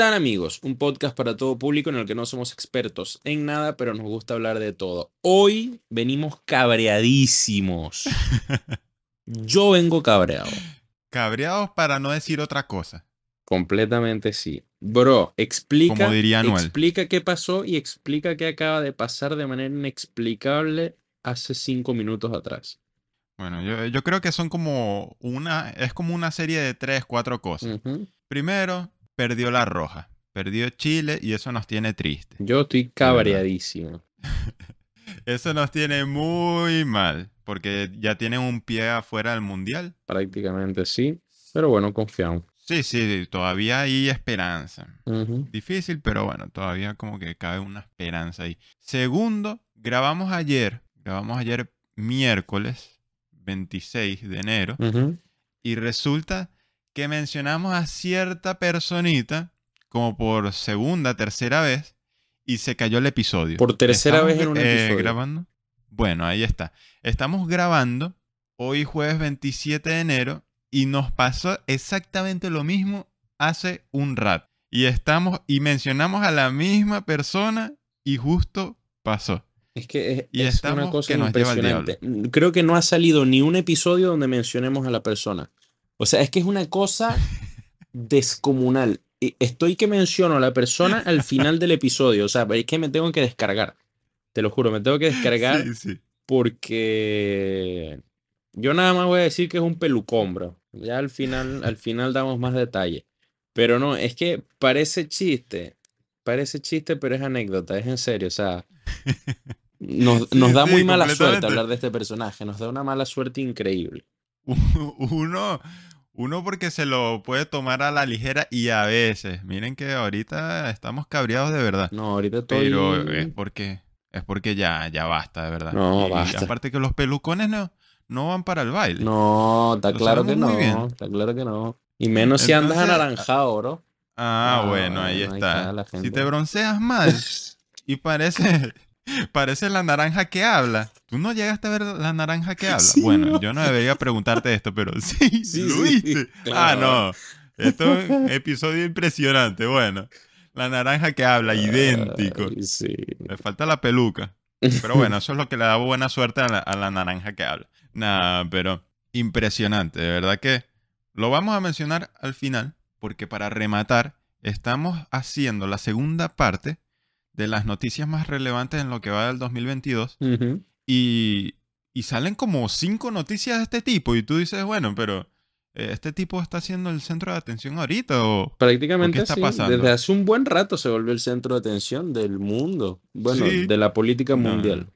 Tan Amigos, un podcast para todo público en el que no somos expertos en nada, pero nos gusta hablar de todo. Hoy venimos cabreadísimos. Yo vengo cabreado. Cabreados para no decir otra cosa. Completamente sí. Bro, explica, como diría Anuel, explica qué pasó y explica qué acaba de pasar de manera inexplicable hace 5 minutos atrás. Bueno, yo creo que son como una serie de 3-4 cosas. Uh-huh. Primero, perdió la roja. Perdió Chile y eso nos tiene tristes. Yo estoy cabreadísimo. Eso nos tiene muy mal, porque ya tienen un pie afuera del Mundial. Prácticamente sí, pero bueno, confiamos. Sí, todavía hay esperanza. Uh-huh. Difícil, pero bueno, todavía como que cabe una esperanza ahí. Segundo, grabamos ayer miércoles 26 de enero, uh-huh, y resulta que mencionamos a cierta personita como por segunda, tercera vez y se cayó el episodio. Por tercera vez en un episodio. Grabando. Bueno, ahí está. Estamos grabando hoy jueves 27 de enero y nos pasó exactamente lo mismo hace un rato. Y mencionamos a la misma persona y justo pasó. Es que es una cosa impresionante. Creo que no ha salido ni un episodio donde mencionemos a la persona. O sea, es que es una cosa descomunal. Estoy que menciono a la persona al final del episodio. O sea, es que me tengo que descargar. Te lo juro, me tengo que descargar. Sí. Porque yo nada más voy a decir que es un pelucón, bro. Ya al final damos más detalle. Pero no, es que parece chiste, pero es anécdota, es en serio. O sea, nos da muy mala suerte hablar de este personaje. Nos da una mala suerte increíble. Uno porque se lo puede tomar a la ligera y a veces. Miren que ahorita estamos cabreados de verdad. No, ahorita estoy... Pero es porque ya basta, de verdad. No, basta. Y aparte que los pelucones no van para el baile. No, está claro que no. Está claro que no. Y menos si entonces, andas anaranjado, bro. Ah, bueno, ahí está. Si te bronceas mal y parece la naranja que habla. ¿Tú no llegaste a ver la naranja que habla? Sí, bueno, no. Yo no debería preguntarte esto, pero sí lo viste. Claro. Ah, no. Esto es un episodio impresionante. Bueno, la naranja que habla, idéntico. Sí. Le falta la peluca. Pero bueno, eso es lo que le da buena suerte a la naranja que habla. Nada, pero impresionante. De verdad que lo vamos a mencionar al final, porque para rematar, estamos haciendo la segunda parte de las noticias más relevantes en lo que va del 2022, uh-huh, y salen como 5 noticias de este tipo y tú dices, bueno, pero ¿este tipo está siendo el centro de atención ahorita o prácticamente qué está pasando? Desde hace un buen rato se volvió el centro de atención del mundo, bueno, sí, de la política mundial.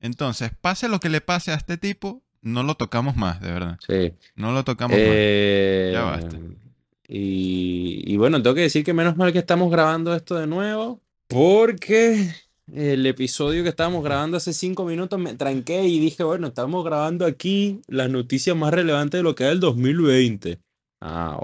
Entonces, pase lo que le pase a este tipo, no lo tocamos más, de verdad. Sí. No lo tocamos más. Ya basta. Y bueno, tengo que decir que menos mal que estamos grabando esto de nuevo. Porque el episodio que estábamos grabando hace 5 minutos me tranqué y dije, bueno, estamos grabando aquí las noticias más relevantes de lo que es el 2020. Ah,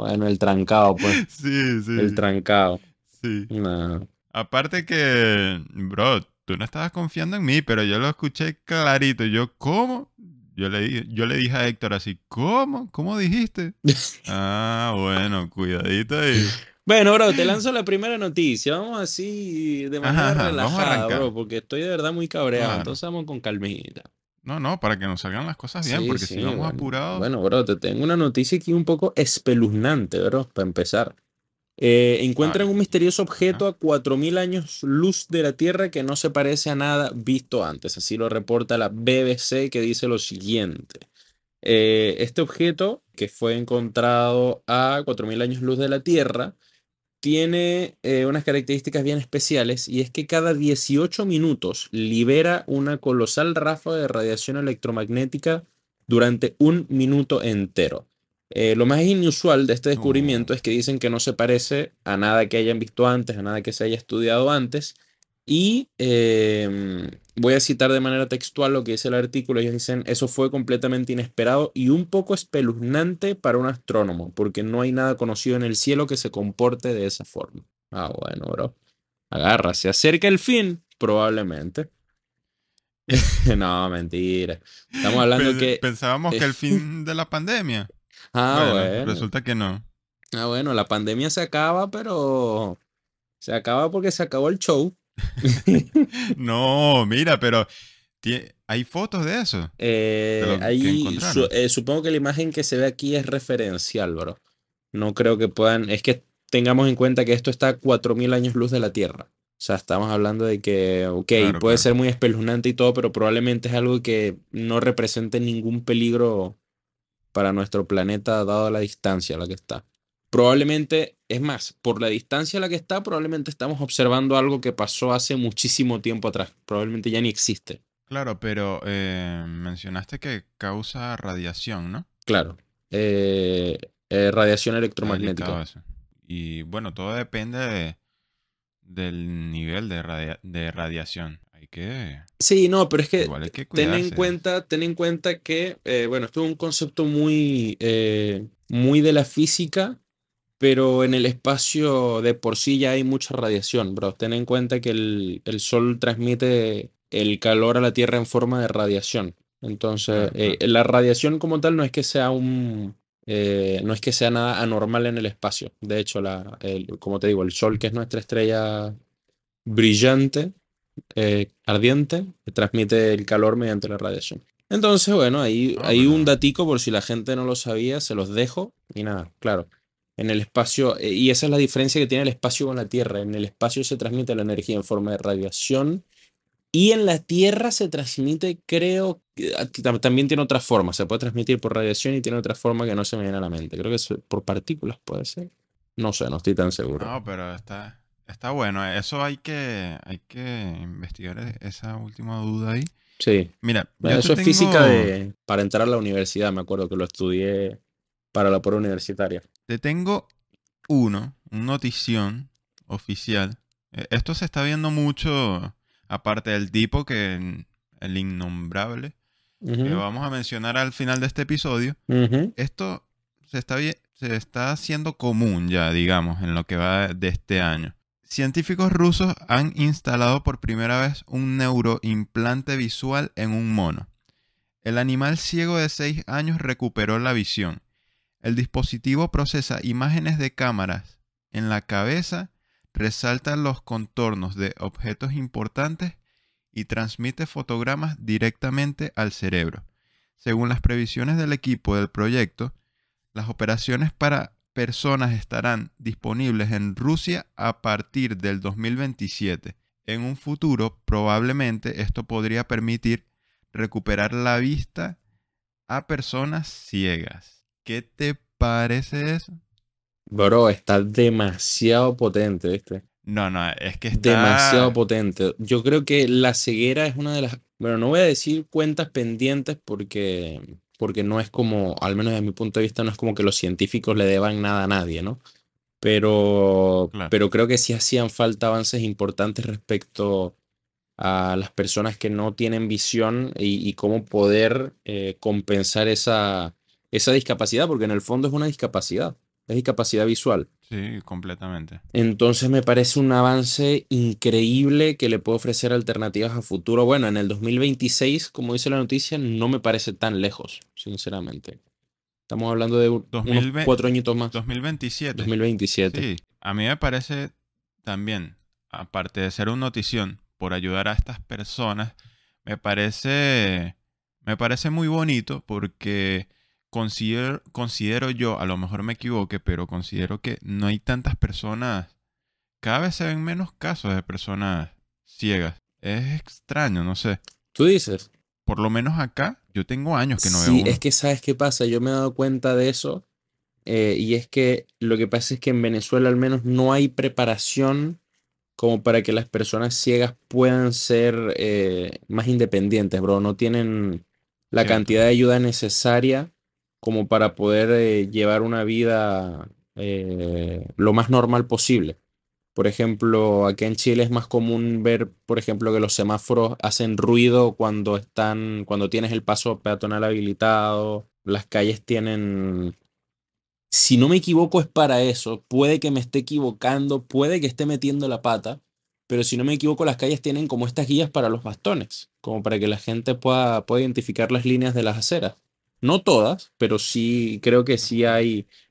bueno. El trancado, pues. Sí. El trancado. Sí. No. Aparte que, bro, tú no estabas confiando en mí, pero yo lo escuché clarito. Yo, ¿cómo? Yo le dije a Héctor así, ¿cómo? ¿Cómo dijiste? Ah, bueno, cuidadito ahí. Bueno, bro, te lanzo la primera noticia. Vamos así de manera relajada, bro, porque estoy de verdad muy cabreado. Claro. Entonces vamos con calmita. No, para que nos salgan las cosas bien, sí, porque si no vamos apurados. Bueno, bro, te tengo una noticia aquí un poco espeluznante, bro, para empezar. Encuentran un misterioso objeto a 4.000 años luz de la Tierra que no se parece a nada visto antes. Así lo reporta la BBC, que dice lo siguiente. Este objeto, que fue encontrado a 4.000 años luz de la Tierra, tiene unas características bien especiales, y es que cada 18 minutos libera una colosal ráfaga de radiación electromagnética durante un minuto entero. Lo más inusual de este descubrimiento es que dicen que no se parece a nada que hayan visto antes, a nada que se haya estudiado antes, y voy a citar de manera textual lo que dice el artículo. Ellos dicen, eso fue completamente inesperado y un poco espeluznante para un astrónomo, porque no hay nada conocido en el cielo que se comporte de esa forma. Ah, bueno, bro. Agarra, se acerca el fin, probablemente. No, mentira. Estamos hablando que... Pensábamos que el fin de la pandemia. Ah, bueno. Resulta que no. Ah, bueno, la pandemia se acaba, pero se acaba porque se acabó el show. No, mira, pero ¿hay fotos de eso? Supongo que la imagen que se ve aquí es referencial, bro. No creo que puedan... Es que tengamos en cuenta que esto está a 4.000 años luz de la Tierra. O sea, estamos hablando de que, ok, claro, puede ser muy espeluznante y todo, pero probablemente es algo que no represente ningún peligro para nuestro planeta, dado la distancia a la que está. Probablemente, es más, por la distancia a la que está, probablemente estamos observando algo que pasó hace muchísimo tiempo atrás. Probablemente ya ni existe. Claro, pero mencionaste que causa radiación, ¿no? Claro, radiación electromagnética. Y bueno, todo depende del nivel de radiación. Hay que... Sí, no, pero es que, ten en cuenta que, bueno, esto es un concepto muy de la física, pero en el espacio de por sí ya hay mucha radiación, bro. Ten en cuenta que el sol transmite el calor a la Tierra en forma de radiación. Entonces, la radiación como tal no es que sea no es que sea nada anormal en el espacio. De hecho, como te digo, el Sol, que es nuestra estrella brillante, ardiente, transmite el calor mediante la radiación. Entonces, bueno, hay un datico por si la gente no lo sabía, se los dejo. Y nada, claro, en el espacio, y esa es la diferencia que tiene el espacio con la Tierra. En el espacio se transmite la energía en forma de radiación. Y en la Tierra se transmite, creo, también tiene otra forma. Se puede transmitir por radiación y tiene otra forma que no se me viene a la mente. Creo que es por partículas, puede ser. No sé, no estoy tan seguro. No, pero está bueno. Eso hay que investigar esa última duda ahí. Sí. Mira, eso es física para entrar a la universidad. Me acuerdo que lo estudié para la prueba universitaria. Te tengo una notición oficial. Esto se está viendo mucho... Aparte del tipo que... El innombrable. Uh-huh. Que vamos a mencionar al final de este episodio. Uh-huh. Esto se está haciendo común ya, digamos, en lo que va de este año. Científicos rusos han instalado por primera vez un neuroimplante visual en un mono. El animal ciego de 6 años recuperó la visión. El dispositivo procesa imágenes de cámaras en la cabeza... Resalta los contornos de objetos importantes y transmite fotogramas directamente al cerebro. Según las previsiones del equipo del proyecto, las operaciones para personas estarán disponibles en Rusia a partir del 2027. En un futuro, probablemente esto podría permitir recuperar la vista a personas ciegas. ¿Qué te parece eso? Bro, está demasiado potente, ¿viste? No, es que está... Demasiado potente. Yo creo que la ceguera es una de las... Bueno, no voy a decir cuentas pendientes porque no es como, al menos desde mi punto de vista, no es como que los científicos le deban nada a nadie, ¿no? Pero creo que sí hacían falta avances importantes respecto a las personas que no tienen visión y cómo poder compensar esa discapacidad, porque en el fondo es una discapacidad. Es discapacidad visual. Sí, completamente. Entonces me parece un avance increíble que le puede ofrecer alternativas a futuro. Bueno, en el 2026, como dice la noticia, no me parece tan lejos, sinceramente. Estamos hablando de unos 4 añitos más. 2027. Sí, a mí me parece también, aparte de ser una notición por ayudar a estas personas, me parece muy bonito porque... Considero yo, a lo mejor me equivoque, pero considero que no hay tantas personas, cada vez se ven menos casos de personas ciegas. Es extraño, no sé. ¿Tú dices? Por lo menos acá, yo tengo años que no veo. Sí, es que ¿sabes qué pasa? Yo me he dado cuenta de eso y es que lo que pasa es que en Venezuela al menos no hay preparación como para que las personas ciegas puedan ser más independientes, bro. No tienen la cantidad de ayuda necesaria como para poder llevar una vida lo más normal posible. Por ejemplo, aquí en Chile es más común ver, por ejemplo, que los semáforos hacen ruido cuando tienes el paso peatonal habilitado. Las calles tienen... Si no me equivoco es para eso. Puede que me esté equivocando, puede que esté metiendo la pata, pero si no me equivoco las calles tienen como estas guías para los bastones, como para que la gente pueda identificar las líneas de las aceras. No todas, pero sí, creo que sí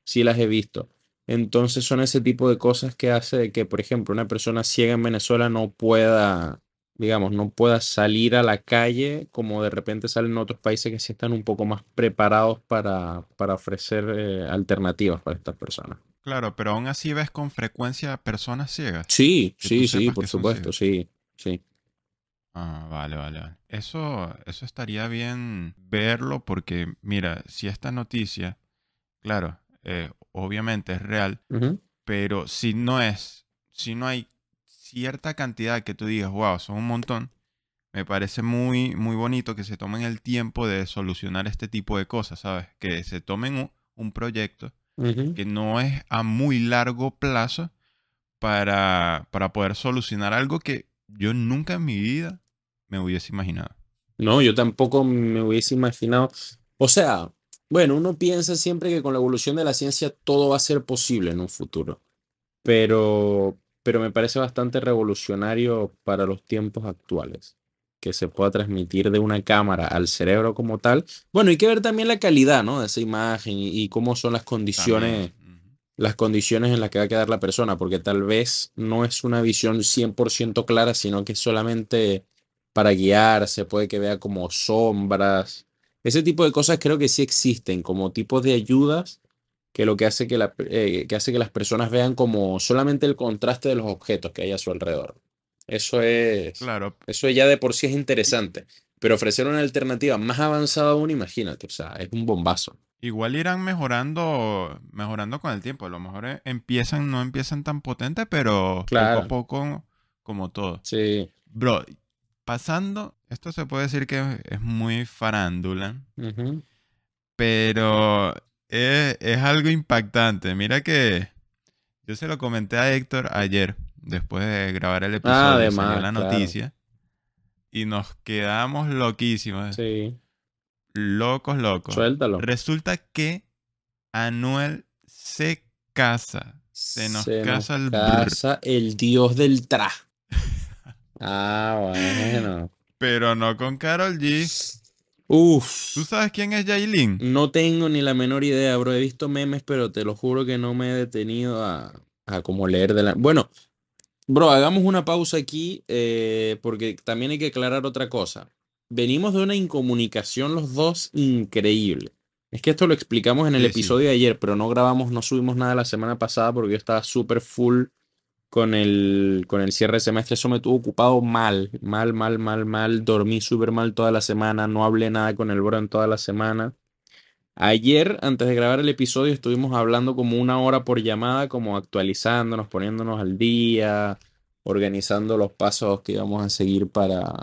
las he visto. Entonces son ese tipo de cosas que hace de que, por ejemplo, una persona ciega en Venezuela no pueda, digamos, no pueda salir a la calle como de repente salen otros países que sí están un poco más preparados para ofrecer alternativas para estas personas. Claro, pero aún así ves con frecuencia personas ciegas. Sí, sí, sí, por supuesto, sí, sí. Ah, vale, vale. Eso estaría bien verlo porque, mira, si esta noticia, claro, obviamente es real, uh-huh. Pero si no hay cierta cantidad que tú digas, wow, son un montón, me parece muy, muy bonito que se tomen el tiempo de solucionar este tipo de cosas, ¿sabes? Que se tomen un proyecto uh-huh. que no es a muy largo plazo para poder solucionar algo que yo nunca en mi vida me hubiese imaginado. No, yo tampoco me hubiese imaginado. O sea, bueno, uno piensa siempre que con la evolución de la ciencia todo va a ser posible en un futuro. Pero me parece bastante revolucionario para los tiempos actuales. Que se pueda transmitir de una cámara al cerebro como tal. Bueno, hay que ver también la calidad, ¿no? De esa imagen y cómo son las condiciones... También. Las condiciones en las que va a quedar la persona, porque tal vez no es una visión 100% clara, sino que solamente para guiarse, puede que vea como sombras. Ese tipo de cosas creo que sí existen, como tipos de ayudas que lo que hace que hace que las personas vean como solamente el contraste de los objetos que hay a su alrededor. Eso es, claro. Eso ya de por sí es interesante, pero ofrecer una alternativa más avanzada aún, imagínate, o sea, es un bombazo. Igual irán mejorando con el tiempo. A lo mejor no empiezan tan potentes, pero claro. Poco a poco, como todo. Sí. Bro, pasando, esto se puede decir que es muy farándula, uh-huh. Pero es algo impactante. Mira que yo se lo comenté a Héctor ayer, después de grabar el episodio, salió la noticia, claro. Y nos quedamos loquísimos. Sí. Locos. Suéltalo. Resulta que Anuel se casa. Se nos casa el dios del tra. Ah, bueno. Pero no con Karol G. Uf. ¿Tú sabes quién es Jailin? No tengo ni la menor idea, bro. He visto memes, pero te lo juro que no me he detenido a como leer de la... Bueno, bro, hagamos una pausa aquí porque también hay que aclarar otra cosa. Venimos de una incomunicación los dos increíble. Es que esto lo explicamos en el episodio de ayer, pero no subimos nada la semana pasada porque yo estaba súper full con el cierre de semestre. Eso me tuvo ocupado mal. Dormí súper mal toda la semana, no hablé nada con el bro en toda la semana. Ayer, antes de grabar el episodio, estuvimos hablando como una hora por llamada, como actualizándonos, poniéndonos al día, organizando los pasos que íbamos a seguir para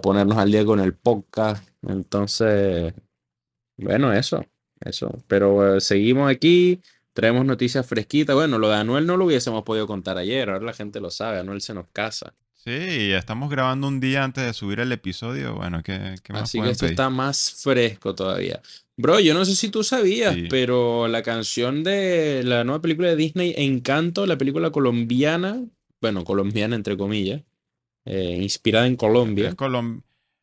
ponernos al día con el podcast. Entonces, bueno, eso. Pero seguimos aquí, traemos noticias fresquitas. Bueno, lo de Anuel no lo hubiésemos podido contar ayer, ahora la gente lo sabe, Anuel se nos casa. Sí, estamos grabando un día antes de subir el episodio, bueno, ¿qué más así pueden pedir? Así que esto está más fresco todavía. Bro, yo no sé si tú sabías, pero la canción de la nueva película de Disney, Encanto, la película colombiana entre comillas, inspirada en Colombia.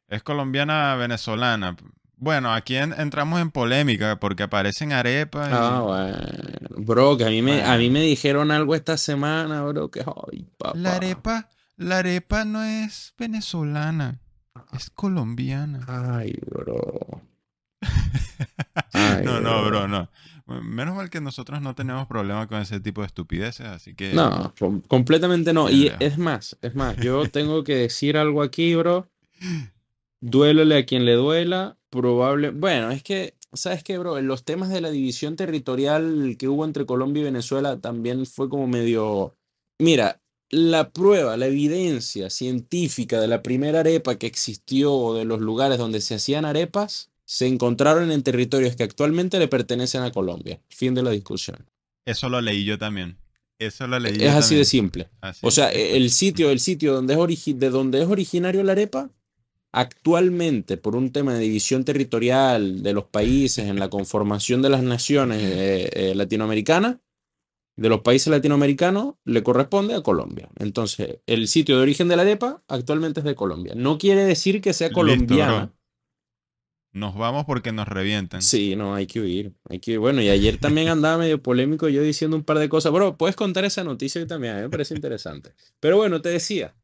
Es colombiana-venezolana. Bueno, aquí entramos en polémica porque aparecen arepas. Bueno. Bro, que a mí me dijeron algo esta semana, bro, que ay, papá. La arepa no es venezolana, es colombiana. Ay, bro. No, bro. Menos mal que nosotros no tenemos problema con ese tipo de estupideces, así que... No, completamente no. Y es más, yo tengo que decir algo aquí, bro. Duélele a quien le duela, Bueno, es que, ¿sabes qué, bro? En los temas de la división territorial que hubo entre Colombia y Venezuela también fue como medio... Mira, la prueba, la evidencia científica de la primera arepa que existió, de los lugares donde se hacían arepas... se encontraron en territorios que actualmente le pertenecen a Colombia. Fin de la discusión. Eso lo leí yo también. Es así de simple. O sea, el sitio de donde es originario la arepa, actualmente, por un tema de división territorial de los países en la conformación de las naciones latinoamericanas, de los países latinoamericanos, le corresponde a Colombia. Entonces, el sitio de origen de la arepa actualmente es de Colombia. No quiere decir que sea colombiana. Nos vamos porque nos revientan. Sí, no, hay que huir. Hay que huir. Bueno, y ayer también andaba medio polémico yo diciendo un par de cosas. Bro, puedes contar esa noticia que también a mí me parece interesante. Pero bueno, te decía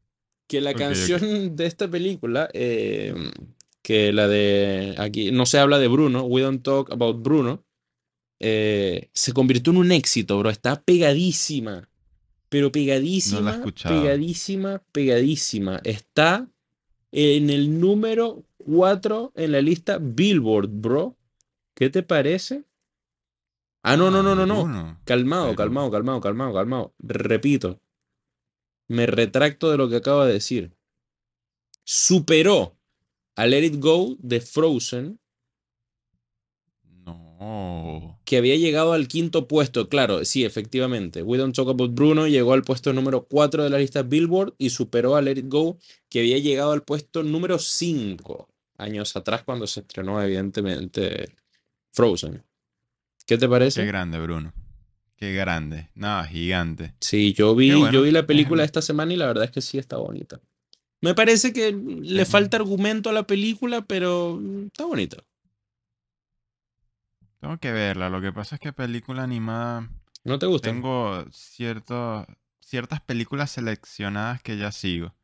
que la canción de esta película, que la de aquí no se habla de Bruno, We Don't Talk About Bruno, se convirtió en un éxito, bro. Está pegadísima. Pero pegadísima, no la he escuchado. Pegadísima. Está en el número 4 en la lista Billboard, bro. ¿Qué te parece? Ah, no. Calmado. Repito. Me retracto de lo que acabo de decir. Superó a Let It Go de Frozen. No. Que había llegado al 5º puesto. Claro, sí, efectivamente. We Don't Talk About Bruno llegó al puesto número 4 de la lista Billboard y superó a Let It Go, que había llegado al puesto número 5 años atrás cuando se estrenó, evidentemente, Frozen. ¿Qué te parece? Qué grande, Bruno. Qué grande. No, gigante. Sí, yo vi la película esta semana y la verdad es que sí está bonita. Me parece que le falta argumento a la película, pero está bonita. Tengo que verla. Lo que pasa es que película animada... ¿No te gusta? Tengo ciertas películas seleccionadas que ya sigo.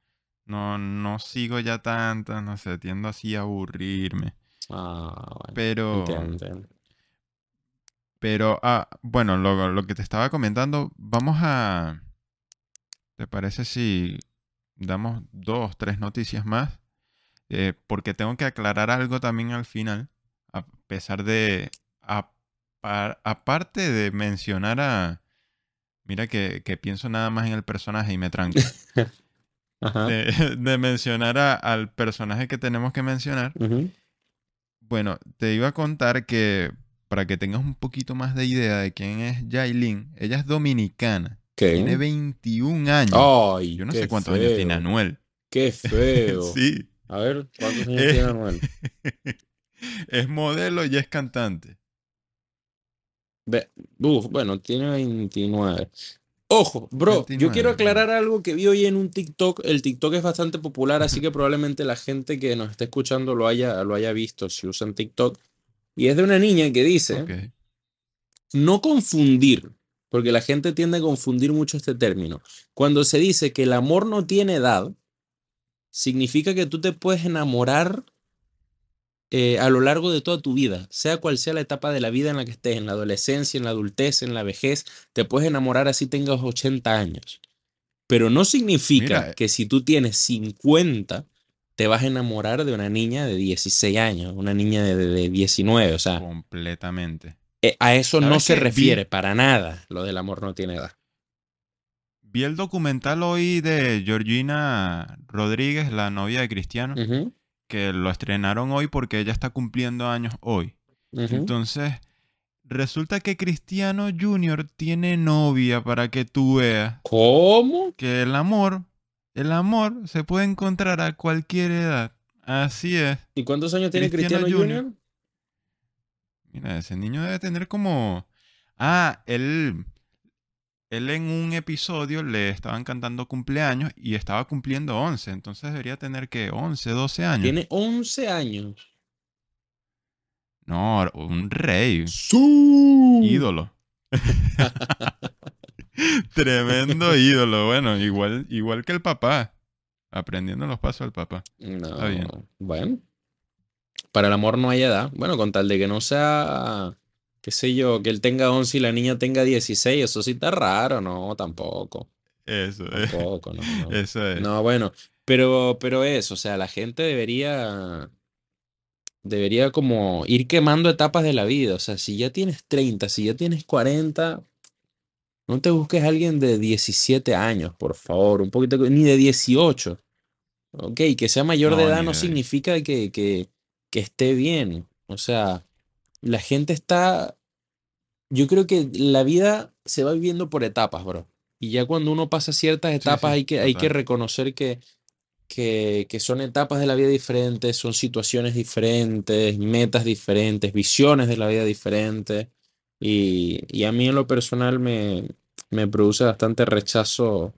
No sigo ya tantas, no sé, tiendo así a aburrirme. Ah, bueno. Pero... Entiendo. Pero, bueno, lo que te estaba comentando, vamos a... ¿Te parece si damos 2, 3 noticias más? Porque tengo que aclarar algo también al final. A pesar de... Aparte de mencionar a... Mira que pienso nada más en el personaje y me tranco. Ajá. De mencionar al personaje que tenemos que mencionar. Uh-huh. Bueno, te iba a contar que... Para que tengas un poquito más de idea de quién es Jailin. Ella es dominicana. ¿Qué? Tiene 21 años. Ay, yo no sé cuántos años tiene Anuel. ¡Qué feo! Sí. A ver, ¿cuántos años tiene Anuel? Es modelo y es cantante. Bueno, tiene 29. Ojo, bro, 29, yo quiero aclarar algo que vi hoy en un TikTok. El TikTok es bastante popular, así que probablemente la gente que nos esté escuchando lo haya visto si usan TikTok. Y es de una niña que dice, okay, no confundir, porque la gente tiende a confundir mucho este término. Cuando se dice que el amor no tiene edad, significa que tú te puedes enamorar a lo largo de toda tu vida, sea cual sea la etapa de la vida en la que estés, en la adolescencia, en la adultez, en la vejez, te puedes enamorar así tengas 80 años. Pero no significa que si tú tienes 50... te vas a enamorar de una niña de 16 años, una niña de 19, o sea... Completamente. A eso no se refiere para nada, lo del amor no tiene edad. Vi el documental hoy de Georgina Rodríguez, la novia de Cristiano, uh-huh, que lo estrenaron hoy porque ella está cumpliendo años hoy. Uh-huh. Entonces, resulta que Cristiano Jr. tiene novia, para que tú veas. ¿Cómo? Que el amor se puede encontrar a cualquier edad. Así es. ¿Y cuántos años tiene Cristiano Jr.? Mira, ese niño debe tener como... Ah, él en un episodio le estaban cantando cumpleaños y estaba cumpliendo 11. Entonces debería tener, ¿qué? 11, 12 años. Tiene 11 años. No, un rey. ¡Sú! Ídolo. Tremendo ídolo. Bueno, igual que el papá. Aprendiendo los pasos del papá. No, está bien. Bueno, para el amor no hay edad. Bueno, con tal de que no sea, qué sé yo, que él tenga 11 y la niña tenga 16. Eso sí está raro. No, tampoco. Eso es. Tampoco, no. Eso es. No, bueno. Pero eso, o sea, la gente debería como ir quemando etapas de la vida. O sea, si ya tienes 30, si ya tienes 40... No te busques a alguien de 17 años, por favor, un poquito, ni de 18. Ok, que sea mayor de edad no significa que esté bien. O sea, la gente está... Yo creo que la vida se va viviendo por etapas, bro. Y ya cuando uno pasa ciertas etapas, sí, hay que reconocer que son etapas de la vida diferentes, son situaciones diferentes, metas diferentes, visiones de la vida diferentes. Y a mí en lo personal me produce bastante rechazo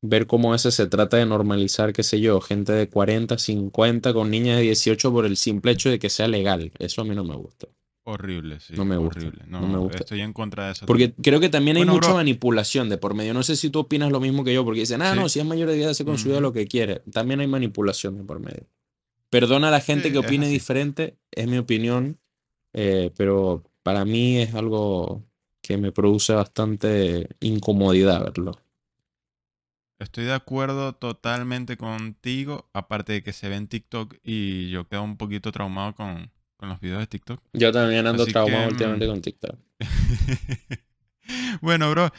ver cómo ese se trata de normalizar, qué sé yo, gente de 40, 50 con niñas de 18 por el simple hecho de que sea legal. Eso a mí no me gusta. Horrible, sí. No me gusta. Horrible. No me gusta. Estoy en contra de eso. Porque creo que también hay mucha manipulación de por medio. No sé si tú opinas lo mismo que yo, porque dicen, sí. No, si es mayor de edad, hace con su vida lo que quiere. También hay manipulación de por medio. Perdona a la gente que opine diferente, es mi opinión, pero para mí es algo que me produce bastante incomodidad verlo. Estoy de acuerdo totalmente contigo, aparte de que se ve en TikTok y yo quedo un poquito traumado con los videos de TikTok. Yo también ando traumado últimamente con TikTok. Bueno, bro,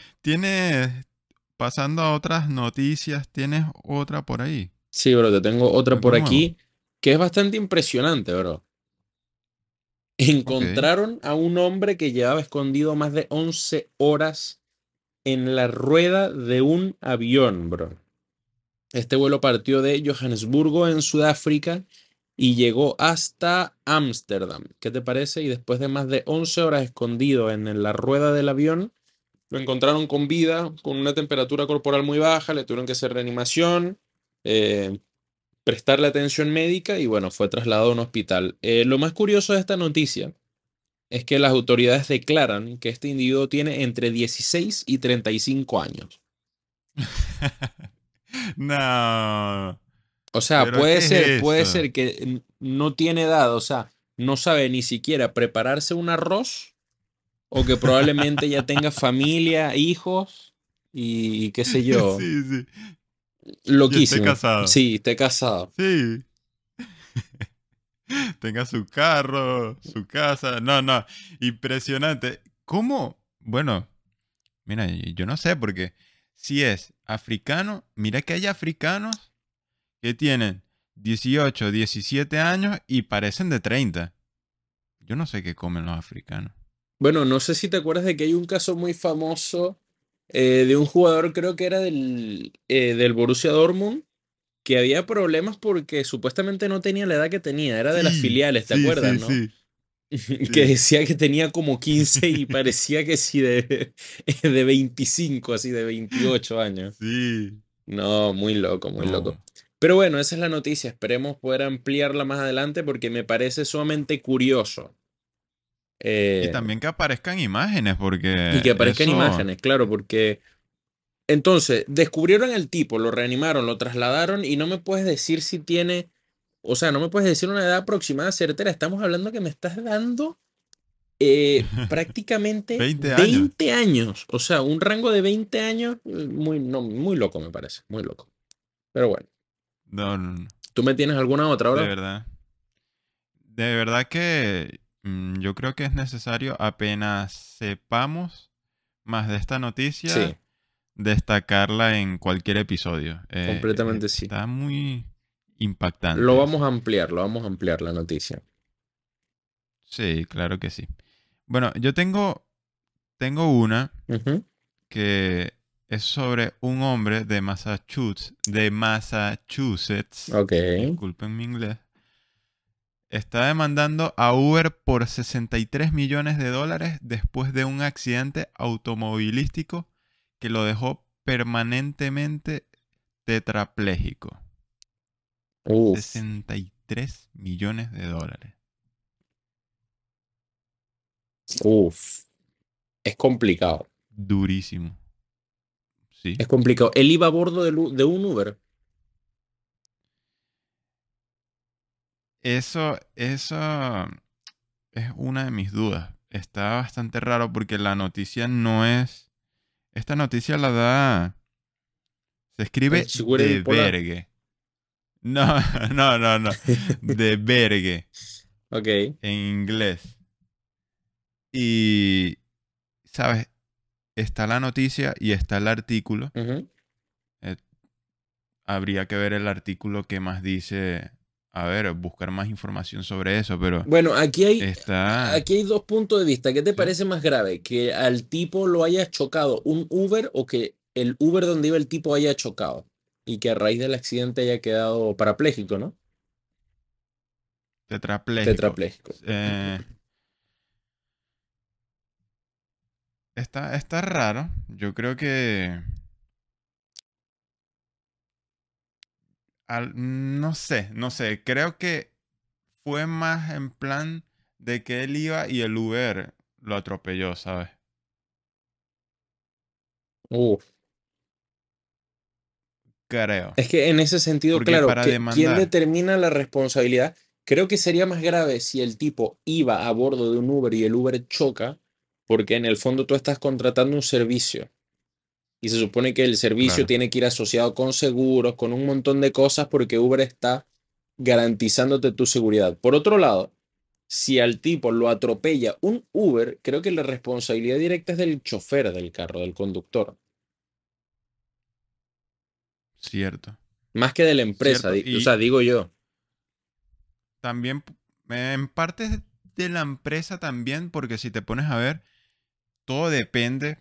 pasando a otras noticias, ¿tienes otra por ahí? Sí, bro, te tengo otra por aquí que es bastante impresionante, bro. Encontraron a un hombre que llevaba escondido más de 11 horas en la rueda de un avión, bro. Este vuelo partió de Johannesburgo, en Sudáfrica, y llegó hasta Ámsterdam. ¿Qué te parece? Y después de más de 11 horas escondido en la rueda del avión, lo encontraron con vida, con una temperatura corporal muy baja, le tuvieron que hacer reanimación, prestarle atención médica y bueno, fue trasladado a un hospital. Lo más curioso de esta noticia es que las autoridades declaran que este individuo tiene entre 16 y 35 años. No... O sea, puede ser que no tiene edad, o sea, no sabe ni siquiera prepararse un arroz, o que probablemente ya tenga familia, hijos y qué sé yo. Sí, sí. Loquísimo. Y esté casado. Sí, esté casado. Sí. Tenga su carro, su casa. No, impresionante. ¿Cómo? Bueno, mira, yo no sé, porque si es africano, mira que hay africanos que tienen 18, 17 años y parecen de 30. Yo no sé qué comen los africanos. Bueno, no sé si te acuerdas de que hay un caso muy famoso de un jugador, creo que era del Borussia Dortmund, que había problemas porque supuestamente no tenía la edad que tenía. Era de las filiales, ¿te acuerdas? Sí, ¿no? Sí. Que decía que tenía como 15 y parecía que sí de 25, así de 28 años. Sí. No, muy loco. Pero bueno, esa es la noticia. Esperemos poder ampliarla más adelante porque me parece sumamente curioso. Y también que aparezcan imágenes porque... Y que aparezcan imágenes, claro, porque... Entonces, descubrieron al tipo, lo reanimaron, lo trasladaron y no me puedes decir si tiene... O sea, no me puedes decir una edad aproximada certera. Estamos hablando que me estás dando prácticamente 20 años. O sea, un rango de 20 años muy loco me parece, muy loco. Pero bueno. No. ¿Tú me tienes alguna otra hora? De verdad que yo creo que es necesario, apenas sepamos más de esta noticia, destacarla en cualquier episodio. Completamente sí. Está muy impactante. Lo vamos a ampliar la noticia. Sí, claro que sí. Bueno, yo tengo una que... Es sobre un hombre de Massachusetts. Ok. Disculpen mi inglés. Está demandando a Uber por $63 millones después de un accidente automovilístico que lo dejó permanentemente tetrapléjico. $63 millones. Uf. Es complicado. Durísimo. Sí. Es complicado. ¿Él iba a bordo de un Uber? Eso es una de mis dudas. Está bastante raro porque la noticia no es... Esta noticia la da... Se escribe de vergue. No. De vergue. Ok. En inglés. Y... ¿Sabes? Está la noticia y está el artículo. Habría que ver el artículo que más dice... A ver, buscar más información sobre eso, pero... Bueno, aquí hay dos puntos de vista. ¿Qué te parece más grave? ¿Que al tipo lo haya chocado un Uber o que el Uber donde iba el tipo haya chocado? Y que a raíz del accidente haya quedado parapléjico, ¿no? Tetrapléjico. Está raro. Yo creo que... No sé. Creo que fue más en plan de que él iba y el Uber lo atropelló, ¿sabes? Uf. Creo. Es que en ese sentido, porque claro, para demandar, ¿quién determina la responsabilidad? Creo que sería más grave si el tipo iba a bordo de un Uber y el Uber choca, porque en el fondo tú estás contratando un servicio. Y se supone que el servicio tiene que ir asociado con seguros, con un montón de cosas, porque Uber está garantizándote tu seguridad. Por otro lado, si al tipo lo atropella un Uber, creo que la responsabilidad directa es del chofer del carro, del conductor. Cierto. Más que de la empresa, o sea, digo yo. También, en parte de la empresa también, porque si te pones a ver, todo depende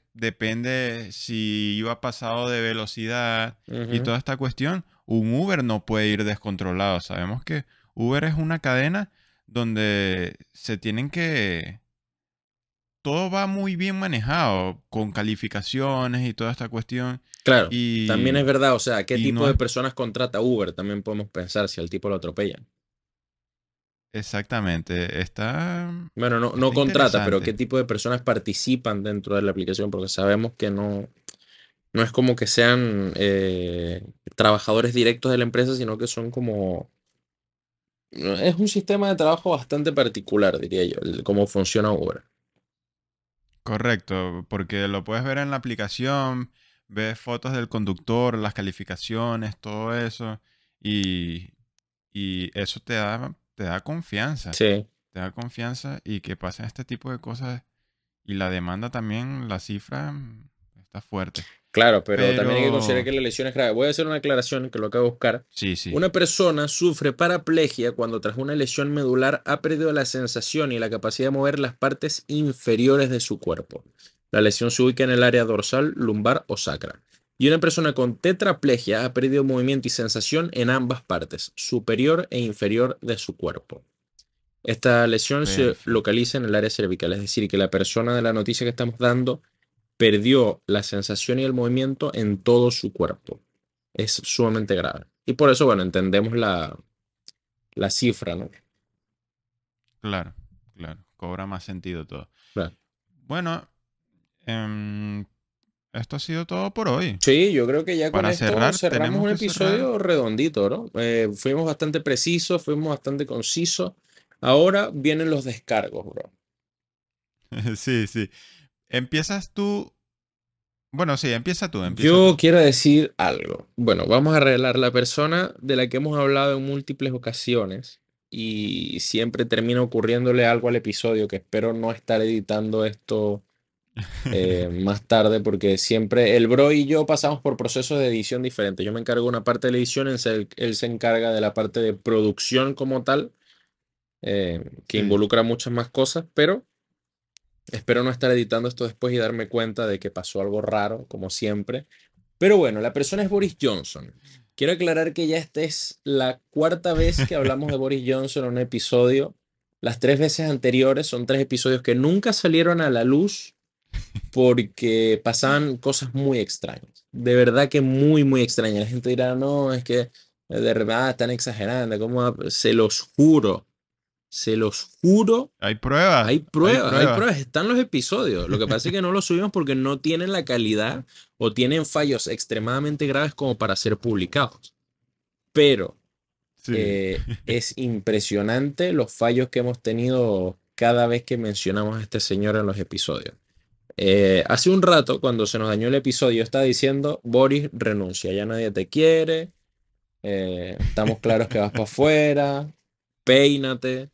si iba pasado de velocidad y toda esta cuestión. Un Uber no puede ir descontrolado. Sabemos que Uber es una cadena donde se tienen que... Todo va muy bien manejado, con calificaciones y toda esta cuestión. Claro, y también es verdad, o sea, ¿qué tipo de personas contrata Uber? También podemos pensar si al tipo lo atropellan. Exactamente, está... Bueno, no contrata, pero ¿qué tipo de personas participan dentro de la aplicación? Porque sabemos que no es como que sean trabajadores directos de la empresa, sino que son como... Es un sistema de trabajo bastante particular, diría yo, cómo funciona Uber. Correcto, porque lo puedes ver en la aplicación, ves fotos del conductor, las calificaciones, todo eso, y eso te da confianza. Sí. Te da confianza y que pasen este tipo de cosas. Y la demanda también, la cifra está fuerte. Claro, pero también hay que considerar que la lesión es grave. Voy a hacer una aclaración que lo acabo de buscar. Sí. Una persona sufre paraplegia cuando tras una lesión medular ha perdido la sensación y la capacidad de mover las partes inferiores de su cuerpo. La lesión se ubica en el área dorsal, lumbar o sacra. Y una persona con tetraplegia ha perdido movimiento y sensación en ambas partes, superior e inferior de su cuerpo. Esta lesión se localiza en el área cervical, es decir, que la persona de la noticia que estamos dando perdió la sensación y el movimiento en todo su cuerpo. Es sumamente grave. Y por eso, bueno, entendemos la cifra, ¿no? Claro. Cobra más sentido todo. Claro. Bueno, esto ha sido todo por hoy. Sí, yo creo que ya con esto cerramos un episodio redondito, ¿no? Fuimos bastante precisos, fuimos bastante concisos. Ahora vienen los descargos, bro. Sí. ¿Empiezas tú? Bueno, sí, empieza tú. Yo quiero decir algo. Bueno, vamos a arreglar la persona de la que hemos hablado en múltiples ocasiones y siempre termina ocurriéndole algo al episodio, que espero no estar editando esto más tarde, porque siempre el bro y yo pasamos por procesos de edición diferentes. Yo me encargo de una parte de la edición, él se encarga de la parte de producción como tal, que involucra muchas más cosas, pero... Espero no estar editando esto después y darme cuenta de que pasó algo raro, como siempre. Pero bueno, la persona es Boris Johnson. Quiero aclarar que ya esta es la cuarta vez que hablamos de Boris Johnson en un episodio. Las tres veces anteriores son tres episodios que nunca salieron a la luz porque pasaban cosas muy extrañas. De verdad que muy, muy extrañas. La gente dirá, no, es que de verdad están exagerando. Se los juro. Se los juro. Hay pruebas. Están los episodios. Lo que pasa es que no los subimos porque no tienen la calidad o tienen fallos extremadamente graves como para ser publicados. Pero es impresionante los fallos que hemos tenido cada vez que mencionamos a este señor en los episodios. Hace un rato, cuando se nos dañó el episodio, estaba diciendo: Boris, renuncia, ya nadie te quiere. Estamos claros que vas para afuera. Peínate.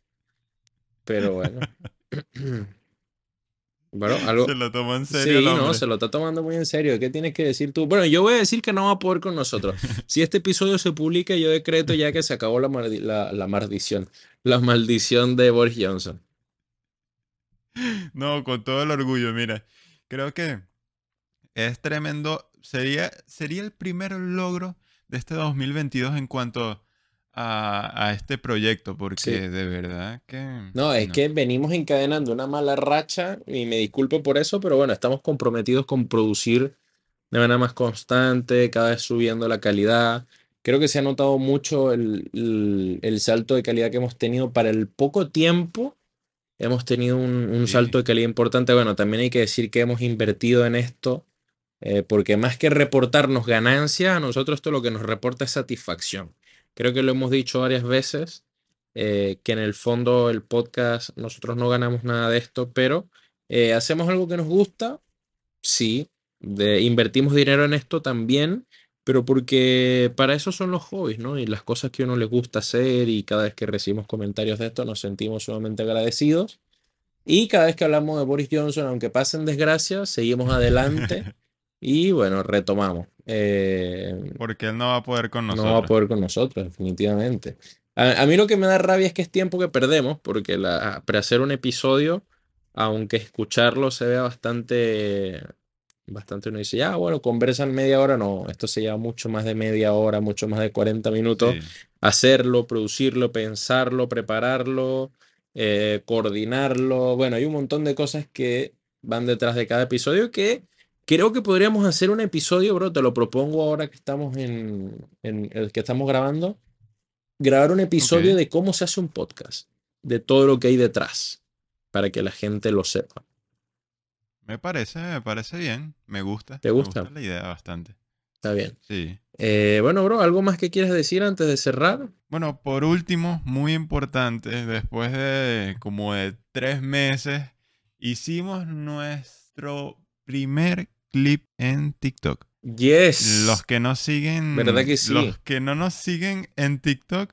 Pero bueno. Bueno, algo... Se lo tomó en serio. Sí, no, se lo está tomando muy en serio. ¿Qué tienes que decir tú? Bueno, yo voy a decir que no va a poder con nosotros. Si este episodio se publica, yo decreto ya que se acabó la maldición. La maldición de Boris Johnson. No, con todo el orgullo, mira. Creo que es tremendo. Sería el primer logro de este 2022 en cuanto... A este proyecto, porque de verdad que... No, es que venimos encadenando una mala racha y me disculpo por eso, pero bueno, estamos comprometidos con producir de manera más constante, cada vez subiendo la calidad. Creo que se ha notado mucho el salto de calidad que hemos tenido para el poco tiempo. Hemos tenido un salto de calidad importante. Bueno, también hay que decir que hemos invertido en esto, porque más que reportarnos ganancias, a nosotros esto lo que nos reporta es satisfacción. Creo que lo hemos dicho varias veces, que en el fondo el podcast, nosotros no ganamos nada de esto, pero hacemos algo que nos gusta, sí, invertimos dinero en esto también, pero porque para eso son los hobbies, ¿no? Y las cosas que a uno le gusta hacer, y cada vez que recibimos comentarios de esto nos sentimos sumamente agradecidos. Y cada vez que hablamos de Boris Johnson, aunque pasen desgracias, seguimos adelante y bueno, retomamos. Porque él no va a poder con nosotros. No va a poder con nosotros, definitivamente. A mí lo que me da rabia es que es tiempo que perdemos, porque para hacer un episodio, aunque escucharlo se vea bastante uno dice, ya bueno, conversan media hora. No, esto se lleva mucho más de media hora, mucho más de 40 minutos. Sí. Hacerlo, producirlo, pensarlo, prepararlo, coordinarlo. Bueno, hay un montón de cosas que van detrás de cada episodio que creo que podríamos hacer un episodio, bro. Te lo propongo ahora que estamos en el que estamos grabando. Grabar un episodio de cómo se hace un podcast, de todo lo que hay detrás, para que la gente lo sepa. Me parece bien, me gusta. ¿Te gusta? Me gusta la idea bastante. Está bien. Sí. Bueno, bro, ¿algo más que quieras decir antes de cerrar? Bueno, por último, muy importante, después de como de 3 meses, hicimos nuestro primer clip en TikTok. Yes. Los que nos siguen, ¿verdad que sí? Los que no nos siguen en TikTok,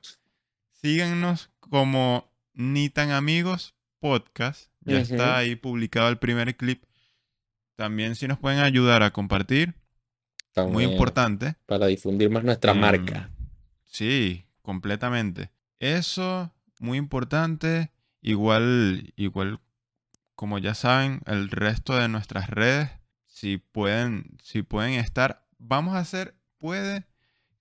síganos como Ni tan Amigos Podcast. Ya está ahí publicado el primer clip. También si nos pueden ayudar a compartir, también, muy importante. Para difundir más nuestra marca. Sí, completamente. Eso, muy importante. Igual, como ya saben, el resto de nuestras redes, si pueden estar, vamos a hacer, puede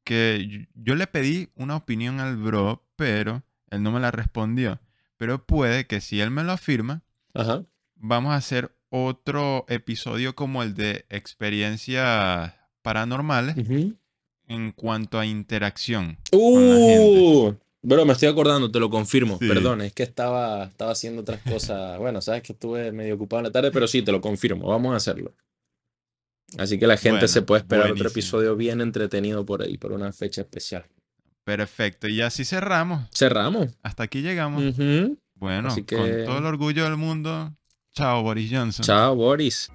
que yo le pedí una opinión al bro, pero él no me la respondió. Pero puede que si él me lo afirma, ajá, vamos a hacer otro episodio como el de experiencias paranormales en cuanto a interacción con la gente. Bro, me estoy acordando, te lo confirmo. Sí. Perdón, es que estaba haciendo otras cosas. Bueno, sabes que estuve medio ocupado en la tarde, pero sí, te lo confirmo. Vamos a hacerlo. Así que la gente se puede esperar otro episodio bien entretenido por ahí, por una fecha especial. Perfecto. Y así cerramos. Hasta aquí llegamos. Bueno, así que... con todo el orgullo del mundo. Chao, Boris Johnson. Chao, Boris.